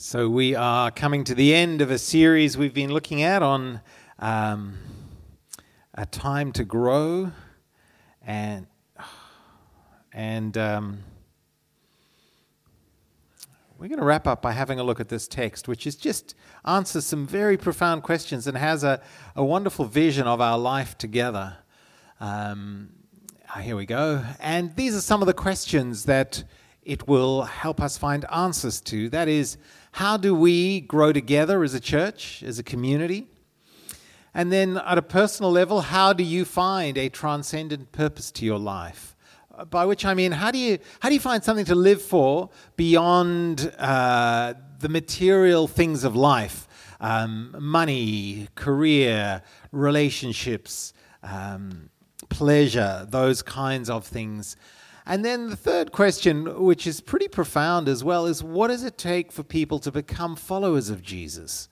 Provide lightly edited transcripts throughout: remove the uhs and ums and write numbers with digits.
So we are coming to the end of a series we've been looking at on a time to grow and we're going to wrap up by having a look at this text, which is just answers some very profound questions and has a wonderful vision of our life together. Here we go. And these are some of the questions that it will help us find answers to. That is, how do we grow together as a church, as a community? And then at a personal level, how do you find a transcendent purpose to your life? By which I mean, how do you find something to live for beyond the material things of life? Money, career, relationships, pleasure, those kinds of things. And then the third question, which is pretty profound as well, is what does it take for people to become followers of Jesus?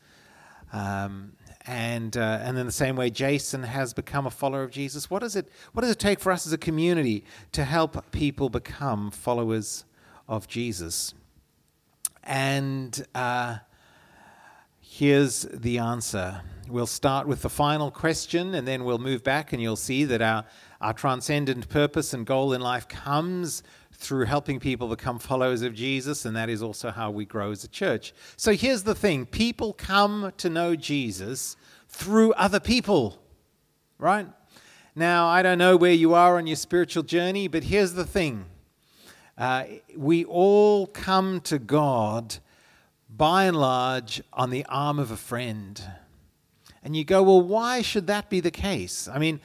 And in the same way Jason has become a follower of Jesus, what does it take for us as a community to help people become followers of Jesus? And here's the answer. We'll start with the final question, and then we'll move back, and you'll see that our transcendent purpose and goal in life comes through helping people become followers of Jesus, and that is also how we grow as a church. So here's the thing. People come to know Jesus through other people, right? Now, I don't know where you are on your spiritual journey, but here's the thing. We all come to God, by and large, on the arm of a friend. And you go, well, why should that be the case? I mean,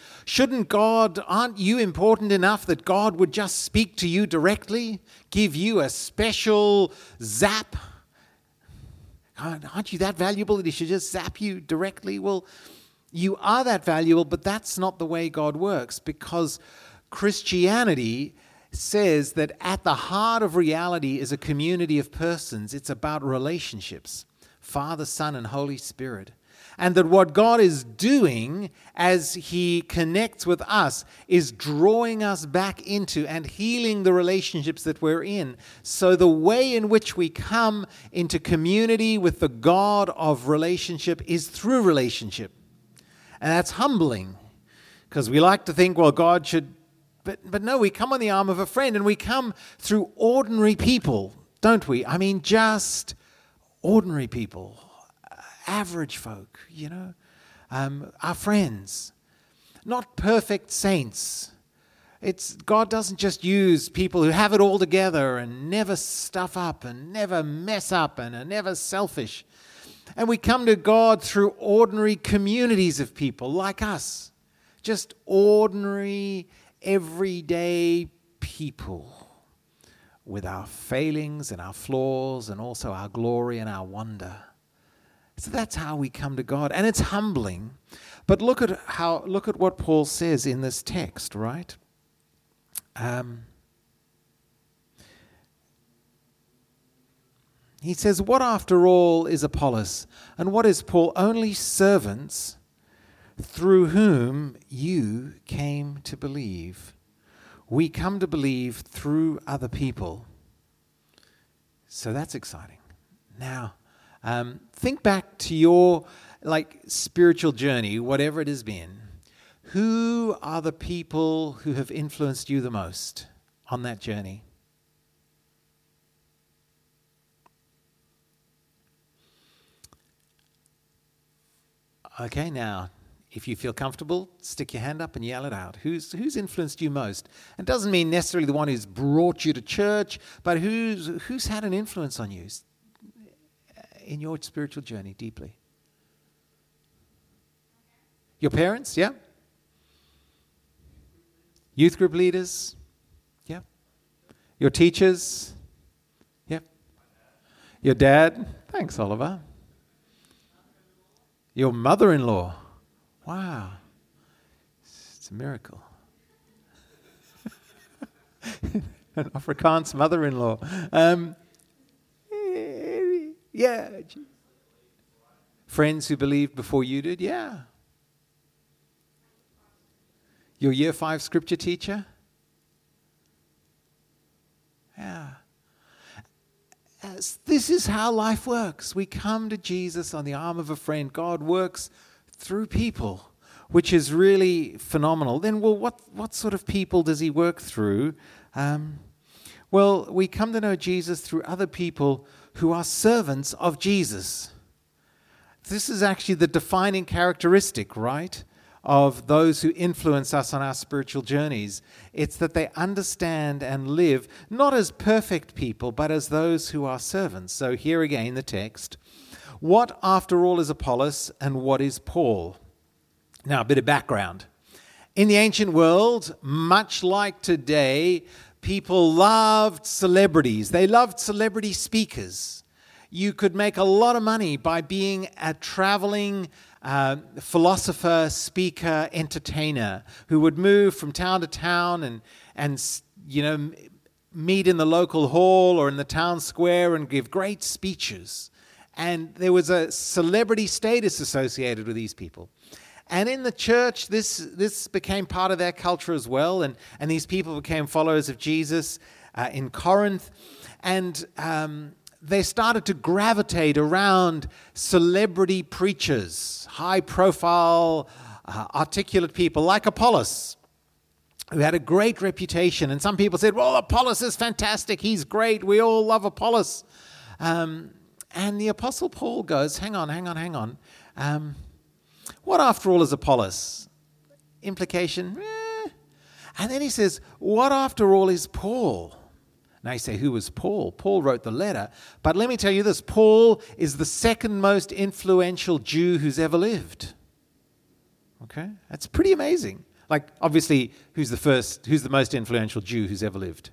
aren't you important enough that God would just speak to you directly, give you a special zap? Aren't you that valuable that he should just zap you directly? Well, you are that valuable, but that's not the way God works, because Christianity says that at the heart of reality is a community of persons. It's about relationships, Father, Son, and Holy Spirit. And that what God is doing as he connects with us is drawing us back into and healing the relationships that we're in. So the way in which we come into community with the God of relationship is through relationship. And that's humbling, because we like to think, well, God should... But no, we come on the arm of a friend, and we come through ordinary people, don't we? I mean, just ordinary people. Average folk, our friends, not perfect saints. God doesn't just use people who have it all together and never stuff up and never mess up and are never selfish. And we come to God through ordinary communities of people like us, just ordinary, everyday people with our failings and our flaws and also our glory and our wonder. So that's how we come to God, and it's humbling. But look at what Paul says in this text, right? He says, "What after all is Apollos, and what is Paul? Only servants through whom you came to believe." We come to believe through other people. So that's exciting. Now, think back to your spiritual journey, whatever it has been. Who are the people who have influenced you the most on that journey? Okay, now, if you feel comfortable, stick your hand up and yell it out. Who's influenced you most? It doesn't mean necessarily the one who's brought you to church, but who's had an influence on you in your spiritual journey deeply? Your parents, yeah? Youth group leaders, yeah? Your teachers, yeah? Your dad, thanks Oliver. Your mother-in-law, wow. It's a miracle. An Afrikaans mother-in-law. Yeah. Friends who believed before you did, yeah. Your year 5 scripture teacher? Yeah. This is how life works. We come to Jesus on the arm of a friend. God works through people, which is really phenomenal. Then, well, what sort of people does he work through? Well, we come to know Jesus through other people who are servants of Jesus. This is actually the defining characteristic, right, of those who influence us on our spiritual journeys. It's that they understand and live not as perfect people, but as those who are servants. So here again the text. What, after all, is Apollos and what is Paul? Now, a bit of background. In the ancient world, much like today, people loved celebrities. They loved celebrity speakers. You could make a lot of money by being a traveling philosopher, speaker, entertainer who would move from town to town and meet in the local hall or in the town square and give great speeches. And there was a celebrity status associated with these people. And in the church, this became part of their culture as well. And these people became followers of Jesus in Corinth. And they started to gravitate around celebrity preachers, high-profile, articulate people like Apollos, who had a great reputation. And some people said, well, Apollos is fantastic. He's great. We all love Apollos. And the Apostle Paul goes, hang on. What, after all, is Apollos? Implication, And then he says, what, after all, is Paul? Now you say, who was Paul? Paul wrote the letter. But let me tell you this, Paul is the second most influential Jew who's ever lived. Okay? That's pretty amazing. Like, obviously, who's the most influential Jew who's ever lived?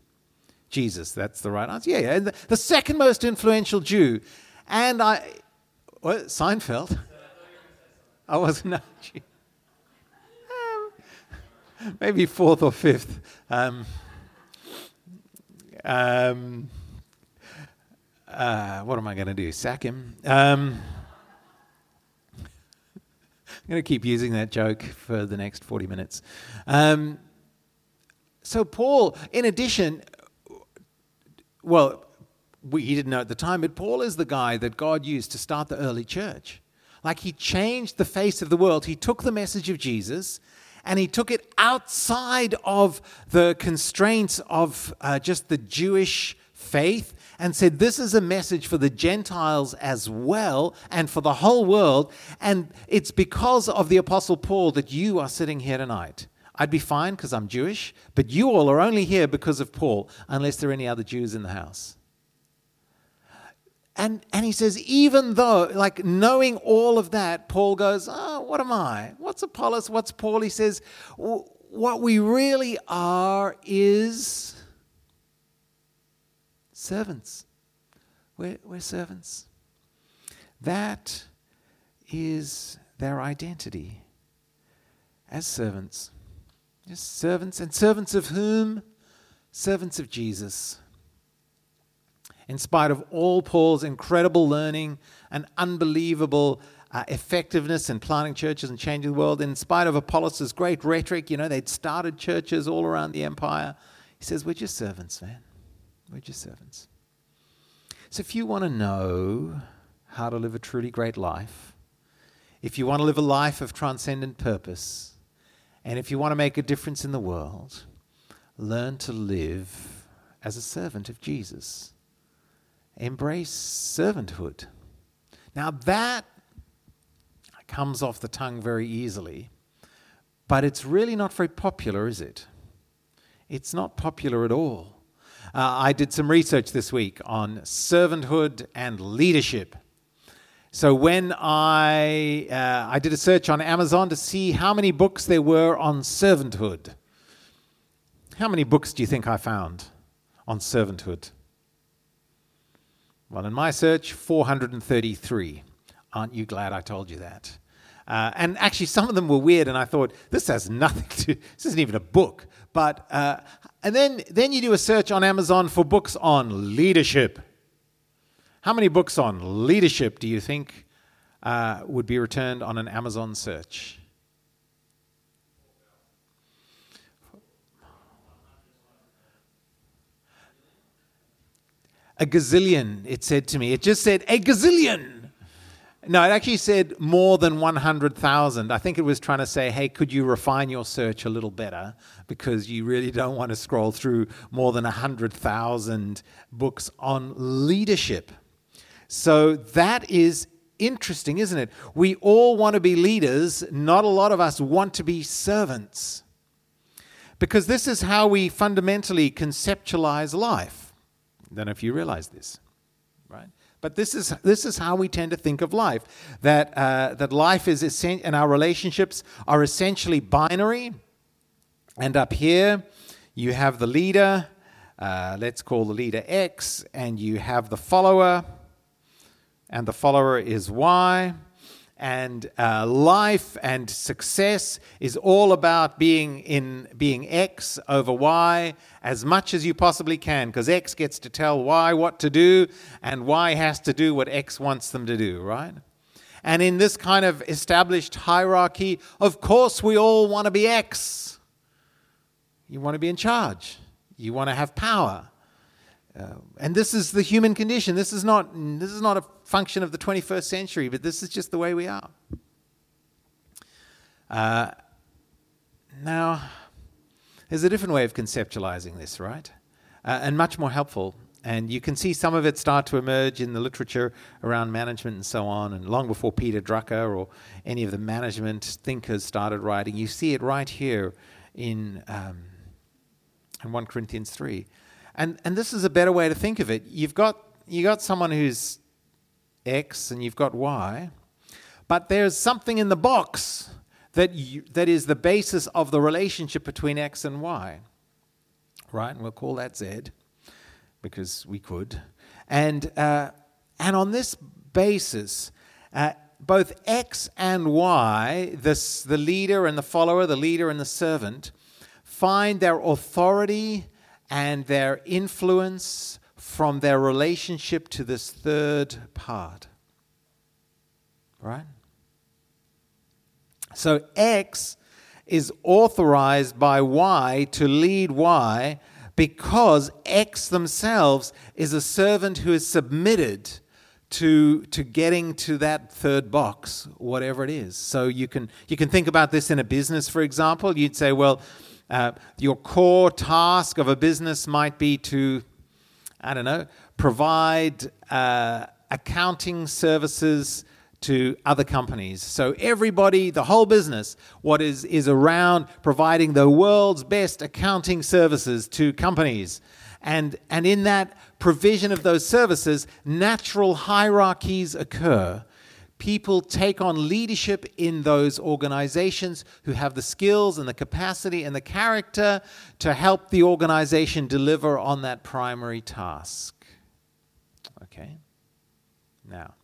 Jesus, that's the right answer. Yeah. The second most influential Jew. And Seinfeld. I wasn't. Maybe fourth or fifth. What am I going to do? Sack him? I'm going to keep using that joke for the next 40 minutes. So Paul, in addition, he didn't know at the time, but Paul is the guy that God used to start the early church. Like, he changed the face of the world. He took the message of Jesus and he took it outside of the constraints of just the Jewish faith and said, this is a message for the Gentiles as well and for the whole world. And it's because of the Apostle Paul that you are sitting here tonight. I'd be fine because I'm Jewish, but you all are only here because of Paul, unless there are any other Jews in the house. And he says, even though, like, knowing all of that, Paul goes, what am I? What's Apollos? What's Paul? He says, what we really are is servants. We're servants. That is their identity as servants. Just servants. And servants of whom? Servants of Jesus. In spite of all Paul's incredible learning and unbelievable effectiveness in planting churches and changing the world, in spite of Apollos' great rhetoric, they'd started churches all around the empire. He says, we're just servants, man. We're just servants. So if you want to know how to live a truly great life, if you want to live a life of transcendent purpose, and if you want to make a difference in the world, learn to live as a servant of Jesus. Embrace servanthood. Now that comes off the tongue very easily, but it's really not very popular, is it? It's not popular at all. I did some research this week on servanthood and leadership. So when I did a search on Amazon to see how many books there were on servanthood. How many books do you think I found on servanthood? Well, in my search, 433. Aren't you glad I told you that? And actually, some of them were weird, and I thought, this isn't even a book. But and then you do a search on Amazon for books on leadership. How many books on leadership do you think would be returned on an Amazon search? A gazillion, it said to me. It just said, a gazillion. No, it actually said more than 100,000. I think it was trying to say, hey, could you refine your search a little better? Because you really don't want to scroll through more than 100,000 books on leadership. So that is interesting, isn't it? We all want to be leaders. Not a lot of us want to be servants. Because this is how we fundamentally conceptualize life. Then if you realize this, right? But this is how we tend to think of life, that life is and our relationships are essentially binary. And up here, you have the leader. Let's call the leader X, and you have the follower, and the follower is Y. And life and success is all about being X over Y as much as you possibly can, because X gets to tell Y what to do, and Y has to do what X wants them to do, right? And in this kind of established hierarchy, of course we all want to be X. You want to be in charge. You want to have power. And this is the human condition. This is not a function of the 21st century, but this is just the way we are. Now, there's a different way of conceptualizing this, right? And much more helpful. And you can see some of it start to emerge in the literature around management and so on. And long before Peter Drucker or any of the management thinkers started writing, you see it right here in 1 Corinthians 3. And this is a better way to think of it. You've got someone who's X and you've got Y, but there's something in the box that is the basis of the relationship between X and Y, right? And we'll call that Z, because we could. And on this basis, both X and Y, the leader and the follower, the leader and the servant, find their authority and their influence from their relationship to this third part. Right? So X is authorized by Y to lead Y because X themselves is a servant who is submitted to getting to that third box, whatever it is. So you can think about this in a business, for example. You'd say, well, your core task of a business might be to, provide accounting services to other companies. So everybody, the whole business, what is around providing the world's best accounting services to companies. And in that provision of those services, natural hierarchies occur. People take on leadership in those organizations who have the skills and the capacity and the character to help the organization deliver on that primary task. Okay? Now,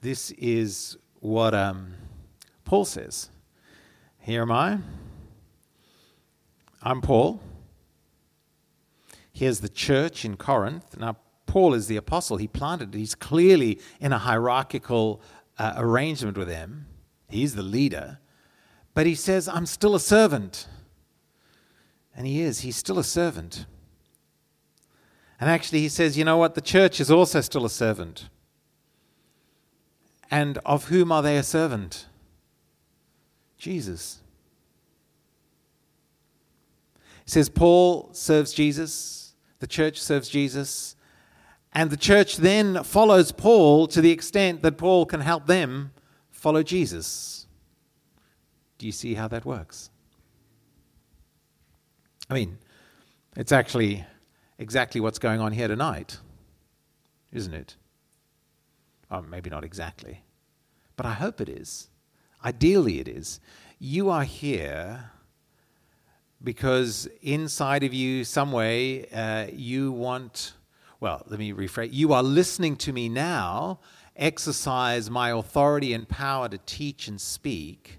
this is what Paul says. Here am I. I'm Paul. Here's the church in Corinth. Now, Paul is the apostle. He planted it. He's clearly in a hierarchical arrangement with them. He's the leader. But he says, I'm still a servant. And he is. He's still a servant. And actually, he says, you know what? The church is also still a servant. And of whom are they a servant? Jesus. He says, Paul serves Jesus. The church serves Jesus, and the church then follows Paul to the extent that Paul can help them follow Jesus. Do you see how that works? I mean, it's actually exactly what's going on here tonight, isn't it? Oh, maybe not exactly, but I hope it is. Ideally, it is. You are here because inside of you, some way, you are listening to me now exercise my authority and power to teach and speak,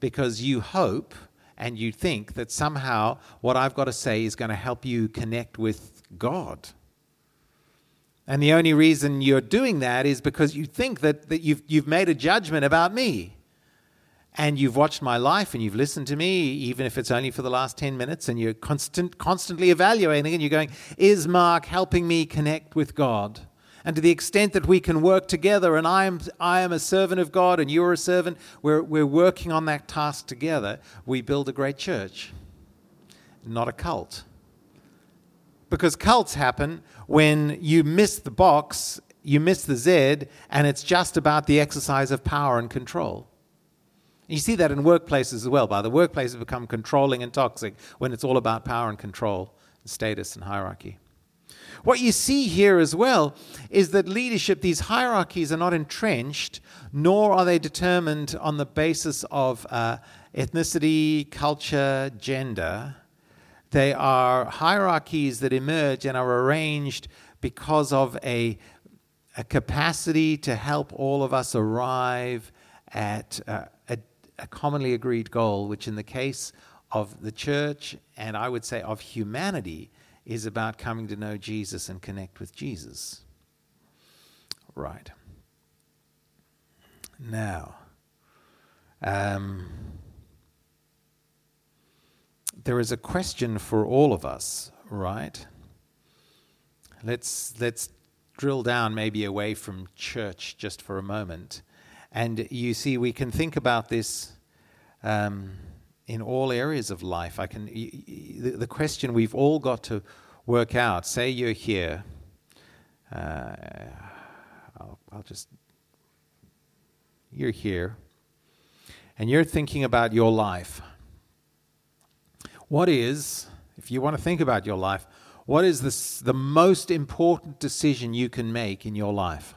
because you hope and you think that somehow what I've got to say is going to help you connect with God. And the only reason you're doing that is because you think that you've made a judgment about me. and you've watched my life and you've listened to me, even if it's only for the last 10 minutes, and you're constantly evaluating and you're going, is Mark helping me connect with God? And to the extent that we can work together, and I am a servant of God and you're a servant, we're working on that task together, we build a great church, not a cult. Because cults happen when you miss the box, you miss the Z, and it's just about the exercise of power and control. You see that in workplaces as well. By the workplaces become controlling and toxic when it's all about power and control, and status and hierarchy. What you see here as well is that leadership, these hierarchies are not entrenched, nor are they determined on the basis of ethnicity, culture, gender. They are hierarchies that emerge and are arranged because of a capacity to help all of us arrive at a commonly agreed goal, which in the case of the church, and I would say of humanity, is about coming to know Jesus and connect with Jesus. Right. Now, there is a question for all of us, right? Let's drill down maybe away from church just for a moment. And you see, we can think about this in all areas of life. The question we've all got to work out. Say you're here. You're here, and you're thinking about your life. What is, if you want to think about your life, what is the most important decision you can make in your life?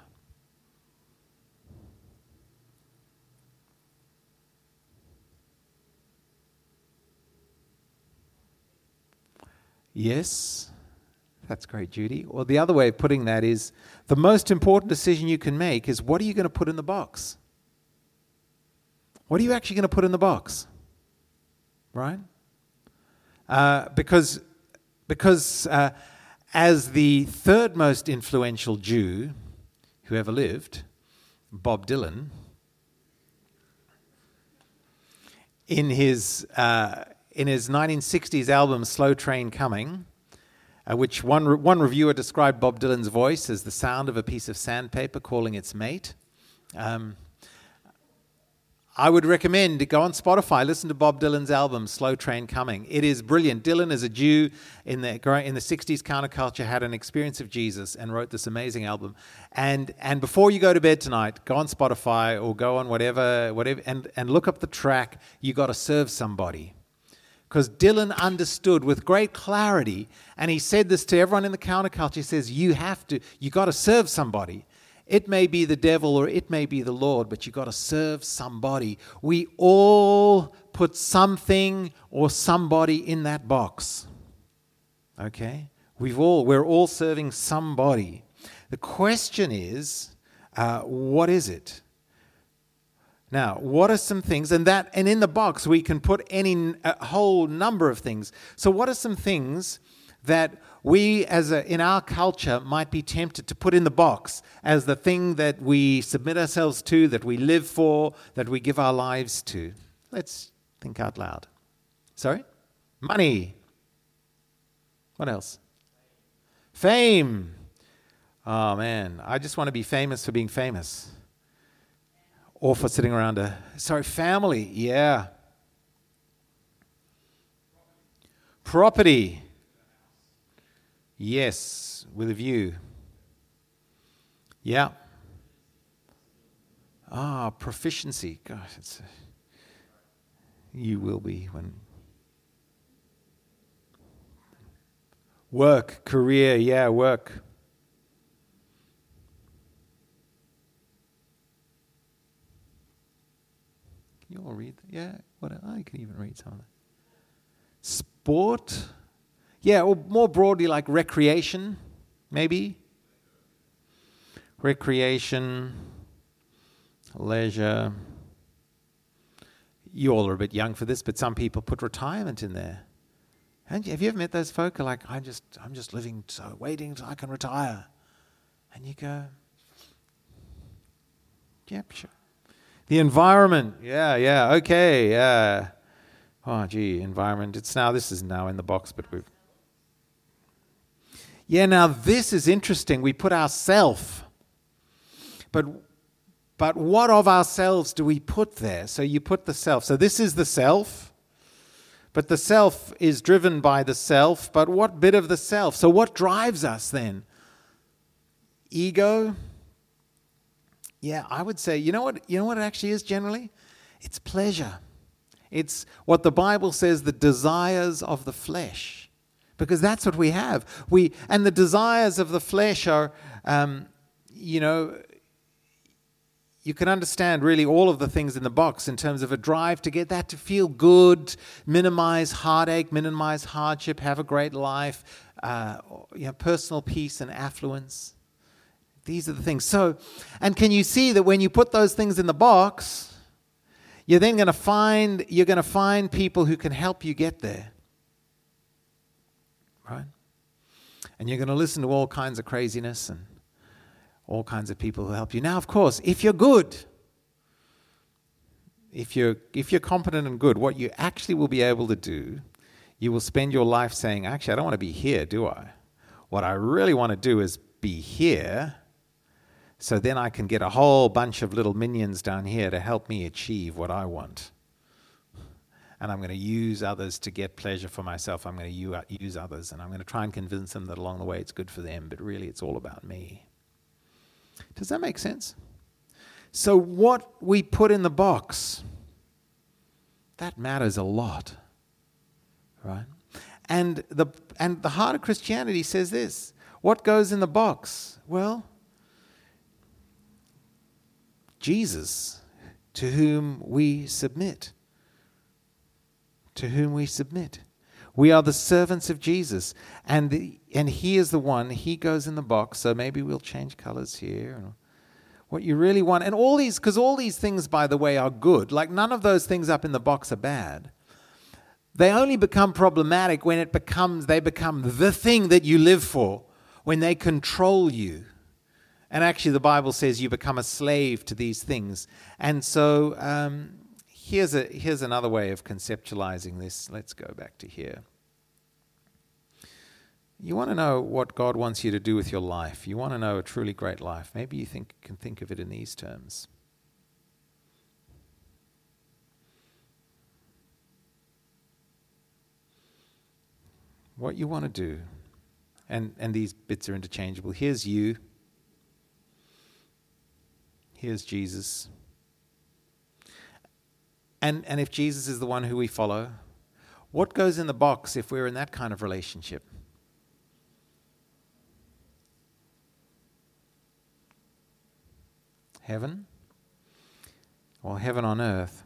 Yes, that's great, Judy. Well, the other way of putting that is the most important decision you can make is what are you going to put in the box? What are you actually going to put in the box? Right? Because as the third most influential Jew who ever lived, Bob Dylan, in his 1960s album Slow Train Coming, which one reviewer described Bob Dylan's voice as the sound of a piece of sandpaper calling its mate. I would recommend to go on Spotify, listen to Bob Dylan's album Slow Train Coming. It is brilliant. Dylan, as a Jew in the 60s counterculture, had an experience of Jesus and wrote this amazing album. And before you go to bed tonight, go on Spotify or go on whatever and look up the track You Gotta Serve Somebody. Because Dylan understood with great clarity, and he said this to everyone in the counterculture, he says, you got to serve somebody. It may be the devil or it may be the Lord, but you got to serve somebody. We all put something or somebody in that box. Okay? We're all serving somebody. The question is, what is it? Now, what are some things, and in the box we can put a whole number of things. So what are some things that we, in our culture, might be tempted to put in the box as the thing that we submit ourselves to, that we live for, that we give our lives to? Let's think out loud. Sorry? Money. What else? Fame. Oh, man, I just want to be famous for being famous. Or for sitting around family, yeah. Property. Yes, with a view. Yeah. Proficiency. Gosh, you will be when... Work, career, yeah, work. You all read that? Yeah, I can even read some of that. Sport? Yeah, or more broadly like recreation, maybe. Recreation, leisure. You all are a bit young for this, but some people put retirement in there. And have you ever met those folk who are like, I'm just living, so waiting till I can retire? And you go, yeah, sure. The environment. Yeah. Okay. Yeah. Oh, gee, environment. This is now in the box, but we've... Yeah, now this is interesting. We put ourself. But what of ourselves do we put there? So you put the self. So this is the self. But the self is driven by the self. But what bit of the self? So what drives us then? Ego? Yeah, I would say, you know what it actually is generally? It's pleasure. It's what the Bible says, the desires of the flesh. Because that's what we have. And the desires of the flesh are, you can understand really all of the things in the box in terms of a drive to get that to feel good, minimize heartache, minimize hardship, have a great life, personal peace and affluence. These are the things. So, and can you see that when you put those things in the box, you're then going to find people who can help you get there, right? And you're going to listen to all kinds of craziness and all kinds of people who help you. Now, of course, if you're good, if you're competent and good, what you actually will be able to do, you will spend your life saying, actually, I don't want to be here, do I? What I really want to do is be here, so then I can get a whole bunch of little minions down here to help me achieve what I want. And I'm going to use others to get pleasure for myself. I'm going to use others, and I'm going to try and convince them that along the way it's good for them, but really it's all about me. Does that make sense? So what we put in the box, that matters a lot, right? And the heart of Christianity says this. What goes in the box? Well, Jesus, to whom we submit. To whom we submit. We are the servants of Jesus. And he is the one. He goes in the box. So maybe we'll change colors here. What you really want. And all these, because all these things, by the way, are good. Like none of those things up in the box are bad. They only become problematic when they become the thing that you live for. When they control you. And actually the Bible says you become a slave to these things. And so here's another way of conceptualizing this. Let's go back to here. You want to know what God wants you to do with your life. You want to know a truly great life. Maybe you can think of it in these terms. What you want to do, and these bits are interchangeable. Here's you. Here's Jesus. And if Jesus is the one who we follow, what goes in the box if we're in that kind of relationship? Heaven? Or heaven on earth?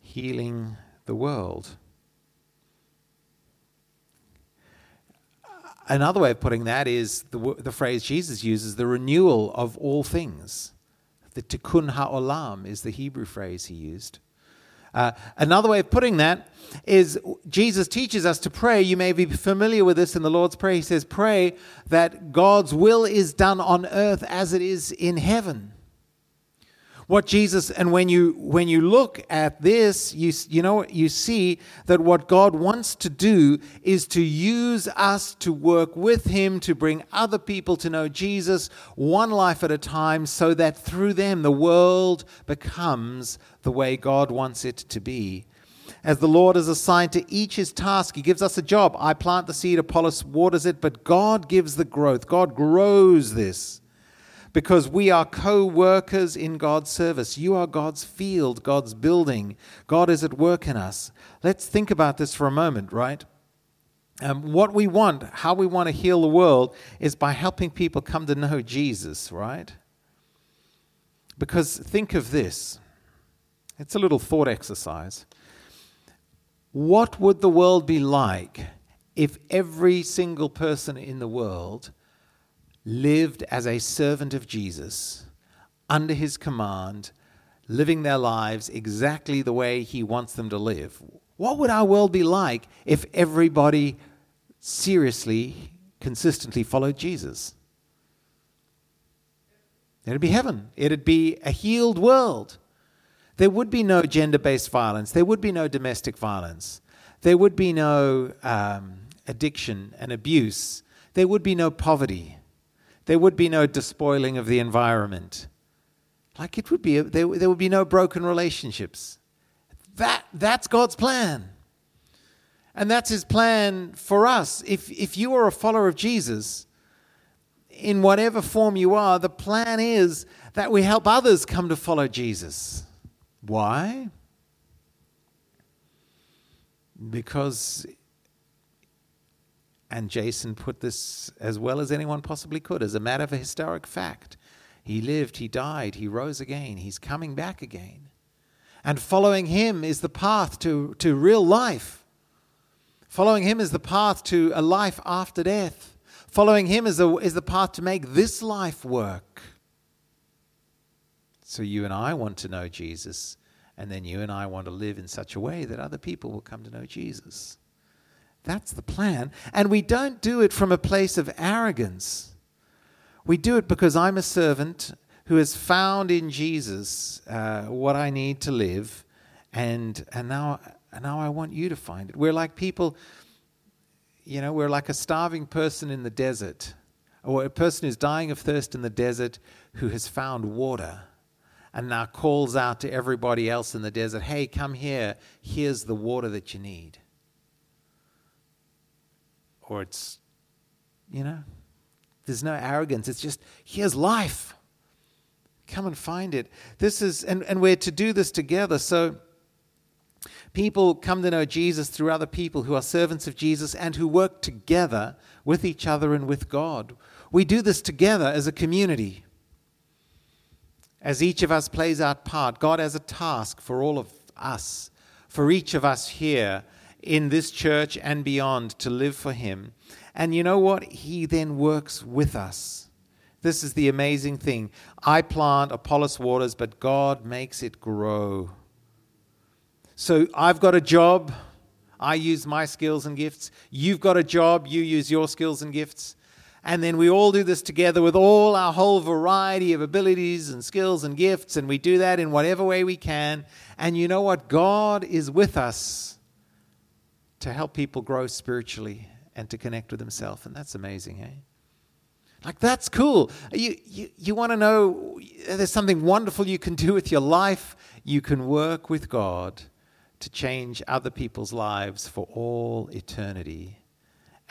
Healing the world. Another way of putting that is the phrase Jesus uses, the renewal of all things. The tikkun ha'olam is the Hebrew phrase he used. Another way of putting that is Jesus teaches us to pray. You may be familiar with this in the Lord's Prayer. He says, pray that God's will is done on earth as it is in heaven. What Jesus, and when you look at this, you see that what God wants to do is to use us to work with him, to bring other people to know Jesus one life at a time, so that through them the world becomes the way God wants it to be. As the Lord has assigned to each his task, he gives us a job. I plant the seed, Apollos waters it, but God gives the growth. God grows this. Because we are co-workers in God's service. You are God's field, God's building. God is at work in us. Let's think about this for a moment, right? What we want, how we want to heal the world, is by helping people come to know Jesus, right? Because think of this. It's a little thought exercise. What would the world be like if every single person in the world lived as a servant of Jesus, under his command, living their lives exactly the way he wants them to live? What would our world be like if everybody seriously, consistently followed Jesus? It'd be heaven. It'd be a healed world. There would be no gender-based violence. There would be no domestic violence. There would be no addiction and abuse. There would be no poverty. There would be no despoiling of the environment. Like it would be, there would be no broken relationships. That's God's plan. And that's his plan for us. If you are a follower of Jesus, in whatever form you are, the plan is that we help others come to follow Jesus. Why? Because, and Jason put this as well as anyone possibly could, as a matter of a historic fact. He lived, he died, he rose again, he's coming back again. And following him is the path to real life. Following him is the path to a life after death. Following him is the path to make this life work. So you and I want to know Jesus, and then you and I want to live in such a way that other people will come to know Jesus. That's the plan. And we don't do it from a place of arrogance. We do it because I'm a servant who has found in Jesus what I need to live, and now I want you to find it. We're like people, you know, we're like a starving person in the desert, or a person who's dying of thirst in the desert who has found water and now calls out to everybody else in the desert, hey, come here, here's the water that you need. Or it's, you know, there's no arrogance. It's just, here's life. Come and find it. This is, and we're to do this together. So people come to know Jesus through other people who are servants of Jesus and who work together with each other and with God. We do this together as a community. As each of us plays our part, God has a task for all of us, for each of us here in this church and beyond to live for him. And you know what? He then works with us. This is the amazing thing. I plant, Apollos waters, but God makes it grow. So I've got a job. I use my skills and gifts. You've got a job. You use your skills and gifts. And then we all do this together with all our whole variety of abilities and skills and gifts. And we do that in whatever way we can. And you know what? God is with us to help people grow spiritually and to connect with himself. And that's amazing, eh? Like, that's cool. You want to know there's something wonderful you can do with your life. You can work with God to change other people's lives for all eternity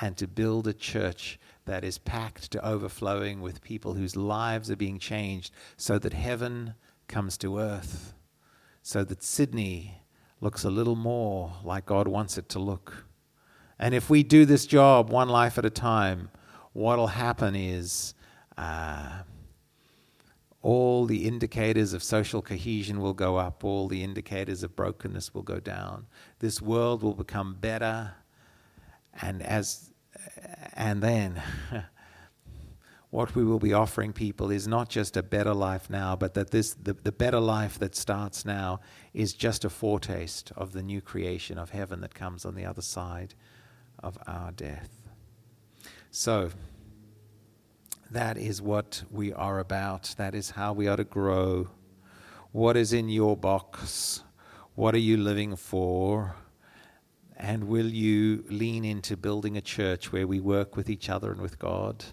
and to build a church that is packed to overflowing with people whose lives are being changed so that heaven comes to earth, so that Sydney looks a little more like God wants it to look. And if we do this job one life at a time, what'll happen is all the indicators of social cohesion will go up, all the indicators of brokenness will go down. This world will become better, and then what we will be offering people is not just a better life now, but that the better life that starts now is just a foretaste of the new creation of heaven that comes on the other side of our death. So that is what we are about. That is how we are to grow. What is in your box? What are you living for? And will you lean into building a church where we work with each other and with God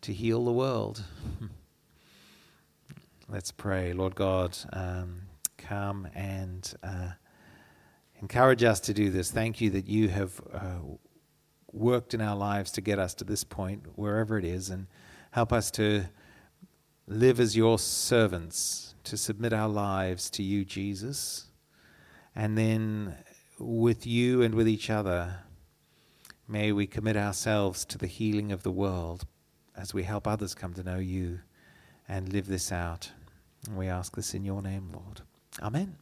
to heal the world? Let's pray. Lord God, come and encourage us to do this. Thank you that you have worked in our lives to get us to this point, wherever it is, and help us to live as your servants, to submit our lives to you, Jesus, and then with you and with each other, may we commit ourselves to the healing of the world as we help others come to know you and live this out. And we ask this in your name, Lord. Amen.